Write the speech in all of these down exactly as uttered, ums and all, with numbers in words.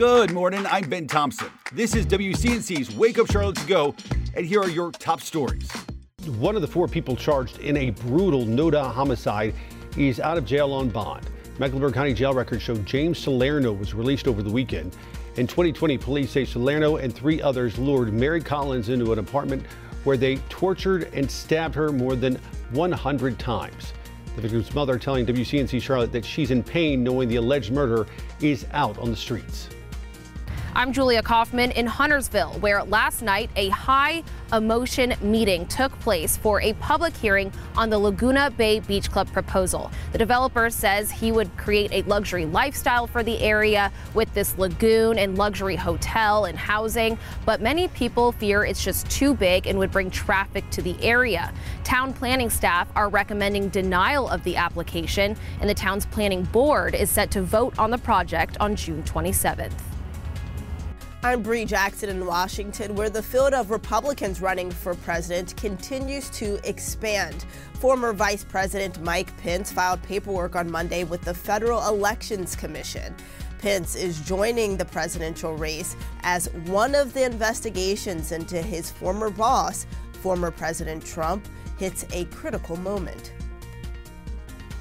Good morning, I'm Ben Thompson. This is W C N C's Wake Up Charlotte to Go, and here are your top stories. One of the four people charged in a brutal NoDa homicide is out of jail on bond. Mecklenburg County jail records show James Salerno was released over the weekend. In twenty twenty, police say Salerno and three others lured Mary Collins into an apartment where they tortured and stabbed her more than one hundred times. The victim's mother telling W C N C Charlotte that she's in pain knowing the alleged murderer is out on the streets. I'm Julia Kaufman in Huntersville, where last night a high emotion meeting took place for a public hearing on the Laguna Bay Beach Club proposal. The developer says he would create a luxury lifestyle for the area with this lagoon and luxury hotel and housing, but many people fear it's just too big and would bring traffic to the area. Town planning staff are recommending denial of the application, and the town's planning board is set to vote on the project on June twenty-seventh. I'm Bree Jackson in Washington, where the field of Republicans running for president continues to expand. Former Vice President Mike Pence filed paperwork on Monday with the Federal Elections Commission. Pence is joining the presidential race as one of the investigations into his former boss, former President Trump, hits a critical moment.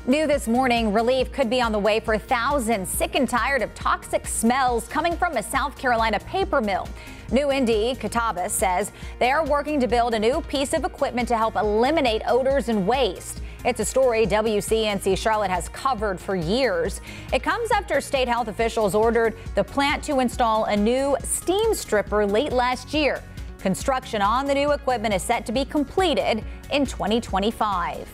New this morning, relief could be on the way for thousands sick and tired of toxic smells coming from a South Carolina paper mill. New Indy Catawba says they are working to build a new piece of equipment to help eliminate odors and waste. It's a story W C N C Charlotte has covered for years. It comes after state health officials ordered the plant to install a new steam stripper late last year. Construction on the new equipment is set to be completed in twenty twenty-five.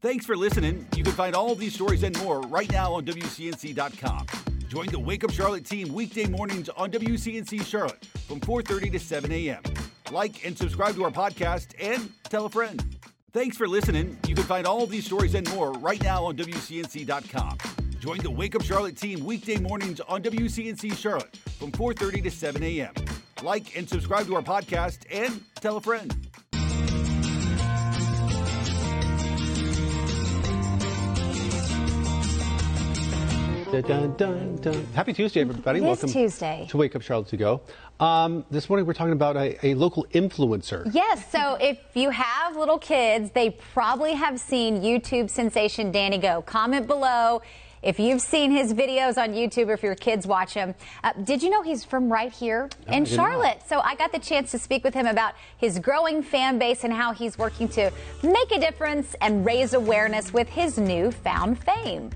Thanks for listening. You can find all of these stories and more right now on W C N C dot com. Join the Wake Up Charlotte team weekday mornings on W C N C Charlotte from four thirty to seven a.m. Like and subscribe to our podcast and tell a friend. Thanks for listening. You can find all of these stories and more right now on W C N C dot com. Join the Wake Up Charlotte team weekday mornings on W C N C Charlotte from four thirty to seven a.m. Like and subscribe to our podcast and tell a friend. Dun, dun, dun. Happy Tuesday, everybody. It Welcome Tuesday. to Wake Up Charlotte to Go. Um, this morning, we're talking about a, a local influencer. Yes, so if you have little kids, they probably have seen YouTube sensation Danny Go. Comment below if you've seen his videos on YouTube or if your kids watch him. Uh, did you know he's from right here no, in Charlotte? Not. So I got the chance to speak with him about his growing fan base and how he's working to make a difference and raise awareness with his newfound fame.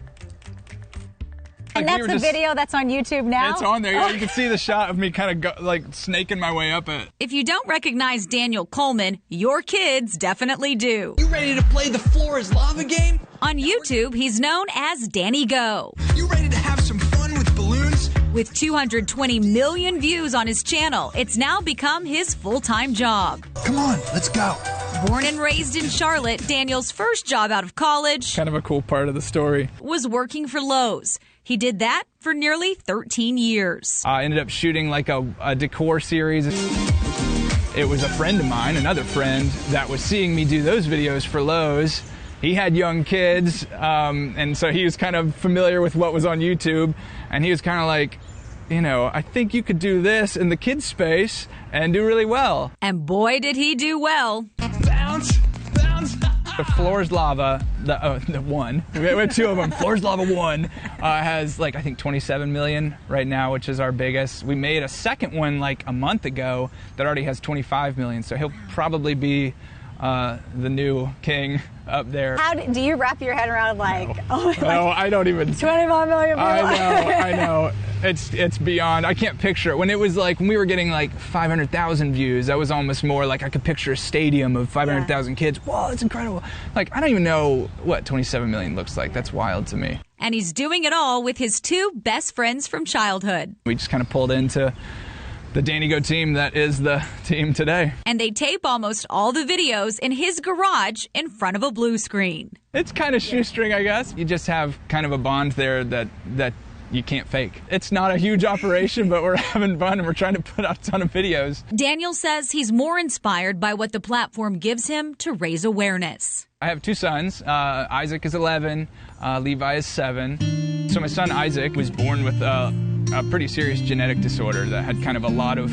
And like that's we the just, video that's on YouTube now? It's on there. Yeah, you can see the shot of me kind of go, like snaking my way up it. If you don't recognize Daniel Coleman, your kids definitely do. You ready to play the floor is lava game? On YouTube, he's known as Danny Go. You ready to have some fun with balloons? With two hundred twenty million views on his channel, it's now become his full-time job. Come on, let's go. Born and raised in Charlotte, Daniel's first job out of college, kind of a cool part of the story, was working for Lowe's. He did that for nearly thirteen years. I ended up shooting like a, a decor series. It was a friend of mine, another friend, that was seeing me do those videos for Lowe's. He had young kids, um, and so he was kind of familiar with what was on YouTube, and he was kind of like, you know, I think you could do this in the kids' space and do really well. And boy, did he do well. Bounce, bounce. The Floor's Lava, the, uh, the one, we have two of them, Floor's Lava one, uh, has like, I think twenty-seven million right now, which is our biggest. We made a second one like a month ago that already has twenty-five million, so he'll probably be uh, the new king up there. How do, do you wrap your head around like, no. oh my god. No, I don't even. twenty-five million people. I know, I know. It's it's beyond. I can't picture it. When it was like when we were getting like five hundred thousand views, that was almost more like I could picture a stadium of five hundred thousand yeah. kids. Whoa, that's incredible. Like I don't even know what twenty-seven million looks like. That's wild to me. And he's doing it all with his two best friends from childhood. We just kind of pulled into the Danny Go team that is the team today. And they tape almost all the videos in his garage in front of a blue screen. It's kind of shoestring, I guess. You just have kind of a bond there that that you can't fake. It's not a huge operation, but we're having fun and we're trying to put out a ton of videos. Daniel says he's more inspired by what the platform gives him to raise awareness. I have two sons. Uh, Isaac is eleven, uh, Levi is seven. So my son Isaac was born with uh, a pretty serious genetic disorder that had kind of a lot of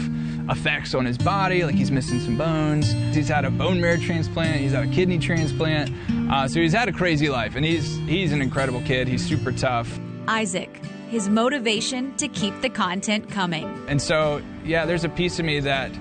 effects on his body, like he's missing some bones. He's had a bone marrow transplant, he's had a kidney transplant. Uh, so he's had a crazy life, and he's, he's an incredible kid. He's super tough. Isaac, his motivation to keep the content coming. And so, yeah, there's a piece of me that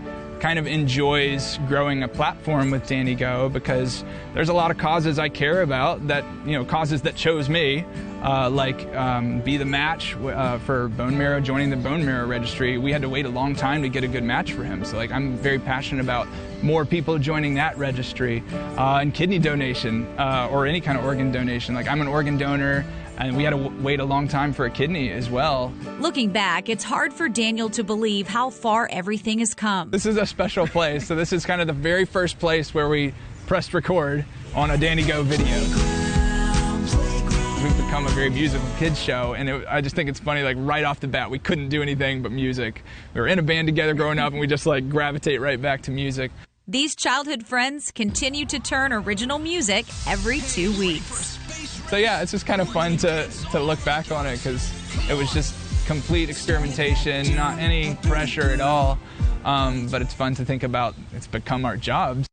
kind of enjoys growing a platform with Danny Go, because there's a lot of causes I care about that, you know, causes that chose me, uh, like um, Be The Match uh, for bone marrow, joining the bone marrow registry. We had to wait a long time to get a good match for him. So like, I'm very passionate about more people joining that registry, uh, and kidney donation, uh, or any kind of organ donation. Like, I'm an organ donor, and we had to wait a long time for a kidney as well. Looking back, it's hard for Daniel to believe how far everything has come. This is a special place. So this is kind of the very first place where we pressed record on a Danny Go video. We've become a very musical kids show, and it, I just think it's funny, like, right off the bat, we couldn't do anything but music. We were in a band together growing up, and we just, like, gravitate right back to music. These childhood friends continue to turn original music every two weeks. So yeah, it's just kind of fun to, to look back on it, because it was just complete experimentation, not any pressure at all. Um, but it's fun to think about. It's become our jobs.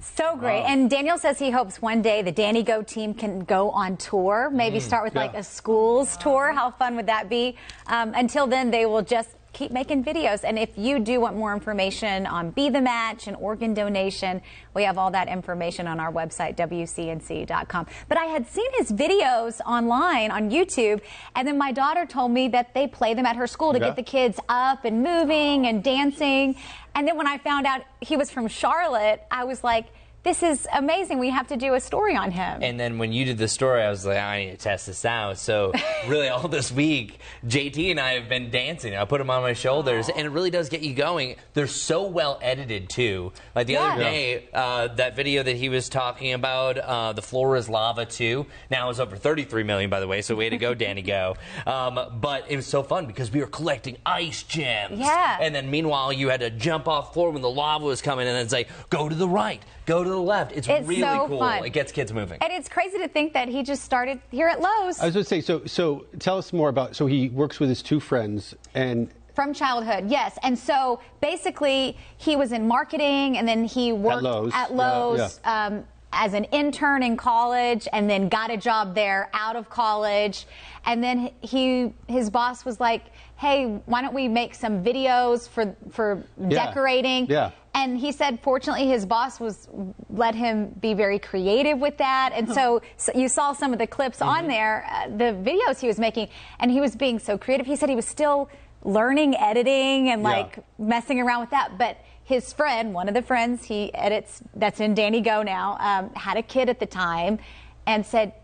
So great. Wow. And Daniel says he hopes one day the Danny Go team can go on tour, maybe mm, start with yeah. like a school's tour. How fun would that be? Um, until then, they will just keep making videos. And if you do want more information on Be The Match and organ donation, we have all that information on our website, W C N C dot com. But I had seen his videos online on YouTube, and then my daughter told me that they play them at her school to yeah. get the kids up and moving and dancing. And then when I found out he was from Charlotte, I was like, this is amazing. We have to do a story on him. And then when you did the story, I was like, I need to test this out. So really all this week, J T and I have been dancing. I put him on my shoulders, oh. and it really does get you going. They're so well edited, too. Like the yeah. other day, uh, that video that he was talking about, uh, The Floor Is Lava two, now it's over thirty-three million, by the way, so way to go, Danny Go. Um, but it was so fun because we were collecting ice gems. Yeah. And then meanwhile, you had to jump off floor when the lava was coming, and it's like, go to the right, go to the left. It's, it's really so cool. Fun. It gets kids moving. And it's crazy to think that he just started here at Lowe's. I was going to say, so so tell us more about, so he works with his two friends and... From childhood, yes. And so basically he was in marketing, and then he worked at Lowe's, at Lowe's yeah, yeah. Um, as an intern in college, and then got a job there out of college. And then he his boss was like, hey, why don't we make some videos for, for yeah. decorating? Yeah. And he said, fortunately, his boss was let him be very creative with that. And so, so you saw some of the clips mm-hmm. on there, uh, the videos he was making, and he was being so creative. He said he was still learning editing and like yeah. messing around with that. But his friend, one of the friends he edits that's in Danny Go now, um, had a kid at the time and said,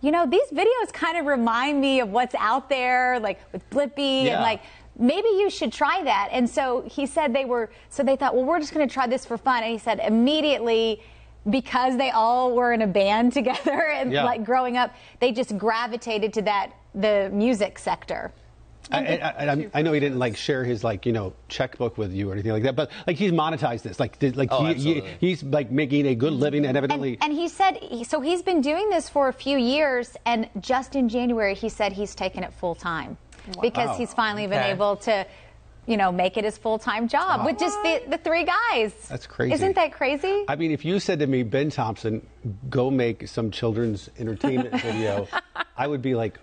you know, these videos kind of remind me of what's out there, like with Blippi yeah. and like, maybe you should try that. And so he said they were, so they thought, well, we're just going to try this for fun. And he said immediately, because they all were in a band together and yeah. like growing up, they just gravitated to that, the music sector. I, I, I, I know he didn't like share his like you know checkbook with you or anything like that, but like he's monetized this, like like oh, he, he, he's like making a good living, and evidently. And, and he said so he's been doing this for a few years, and just in January he said he's taken it full time, wow. because he's finally been okay. able to, you know, make it his full time job wow. with just the, the three guys. That's crazy. Isn't that crazy? I mean, if you said to me, Ben Thompson, go make some children's entertainment video, I would be like.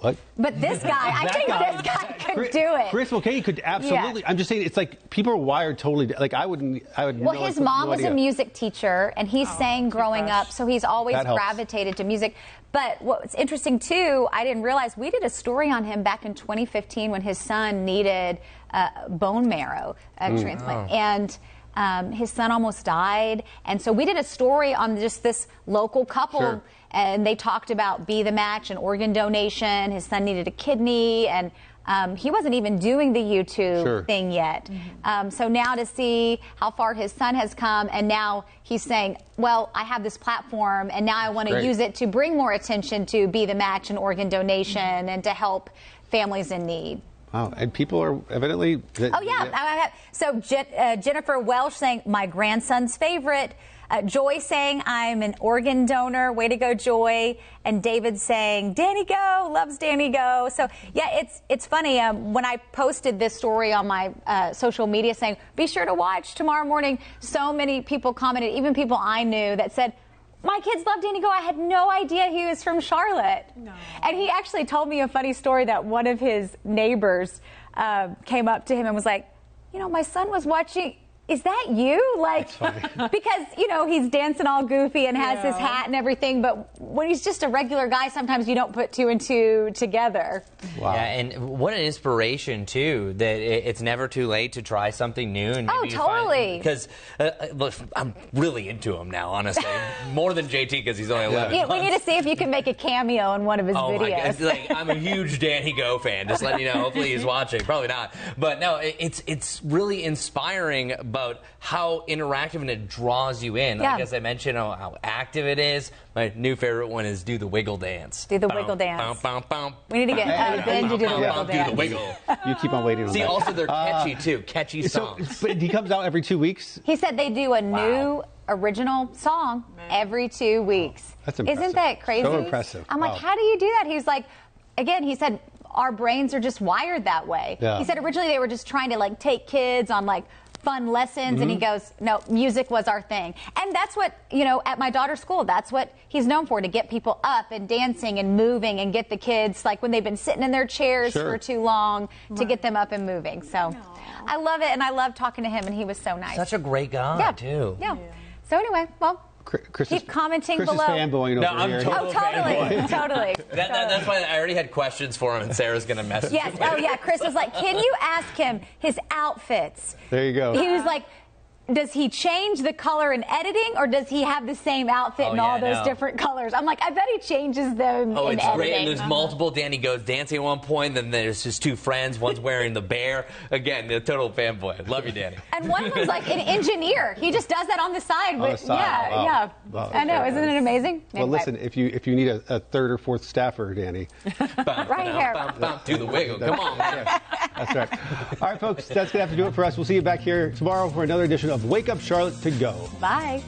What? But this guy, I think guy, this guy could Chris, do it. Chris Mulcahy could absolutely. Yeah. I'm just saying, it's like people are wired totally. Like I wouldn't. I would. Well, no, his mom no was idea. a music teacher, and he oh, sang growing gosh. up, so he's always gravitated to music. But what's interesting too, I didn't realize we did a story on him back in twenty fifteen when his son needed uh, bone marrow uh, mm. transplant, oh. and. Um, his son almost died, and so we did a story on just this local couple, sure. and they talked about Be The Match and organ donation. His son needed a kidney, and um, he wasn't even doing the YouTube sure. thing yet. Mm-hmm. um, so now to see how far his son has come, and now he's saying, well, I have this platform, and now I want to use it to bring more attention to Be The Match and organ donation mm-hmm. and to help families in need. Wow, and people are evidently... Oh, yeah. So, uh, Jennifer Welsh saying, my grandson's favorite. Uh, Joy saying, I'm an organ donor. Way to go, Joy. And David saying, Danny Go, loves Danny Go. So, yeah, it's it's funny. Um, when I posted this story on my uh, social media saying, be sure to watch tomorrow morning, so many people commented, even people I knew, that said, my kids love Danny Go. I had no idea he was from Charlotte. No. And he actually told me a funny story that one of his neighbors uh, came up to him and was like, you know, my son was watching... Is that you? Like, because, you know, he's dancing all goofy and has yeah. his hat and everything. But when he's just a regular guy, sometimes you don't put two and two together. Wow. Yeah, and what an inspiration, too, that it's never too late to try something new. And maybe oh, totally. Because uh, look, I'm really into him now, honestly. More than J T because he's only eleven. Yeah, we need to see if you can make a cameo in one of his oh videos. My God. It's like, I'm a huge Danny Go fan. Just letting you know. Hopefully he's watching. Probably not. But, no, it's, it's really inspiring. But about how interactive and it draws you in. Yeah. Like as I mentioned, oh, how active it is. My new favorite one is do the wiggle dance. Do the bum, wiggle dance. Bum, bum, we need to get uh, Ben to do the wiggle yeah. dance. Do the wiggle. You keep on waiting. See, on that. Also they're catchy uh, too. Catchy songs. So, but he comes out every two weeks. He said they do a wow. new original song Man. every two weeks. Wow. That's impressive. Isn't that crazy? So impressive. I'm like, wow. how do you do that? He was like, again, he said, our brains are just wired that way. Yeah. He said originally they were just trying to like take kids on like fun lessons, mm-hmm. and he goes, no, music was our thing. And that's what, you know, at my daughter's school, that's what he's known for, to get people up and dancing and moving and get the kids, like when they've been sitting in their chairs sure. for too long, right. to get them up and moving. So Aww. I love it, and I love talking to him, and he was so nice. Such a great guy, yeah. too. Yeah. yeah. So anyway, well. Chris Keep is, commenting Chris below. Is fanboying over no, I'm here. Total oh, totally, fanboy. totally. That, that, that's why I already had questions for him, and Sarah's going to message yes. him. Yes, oh yeah, Chris was like, can you ask him his outfits? There you go. He was like, does he change the color in editing, or does he have the same outfit oh, in yeah, all those no. different colors? I'm like, I bet he changes them oh, in editing. Oh, it's great, and there's uh-huh. multiple. Danny goes dancing at one point, then there's his two friends. One's wearing the bear. Again, the total fanboy. Love you, Danny. And one was like an engineer. He just does that on the side. With, on the side. Yeah, wow. yeah. Wow. I know. Isn't it amazing? Well, anyway. Listen, if you if you need a, a third or fourth staffer, Danny. right here. Bump, bump. Do the wiggle. Come on. That's right. All right, folks, that's going to have to do it for us. We'll see you back here tomorrow for another edition of Wake Up Charlotte to Go. Bye.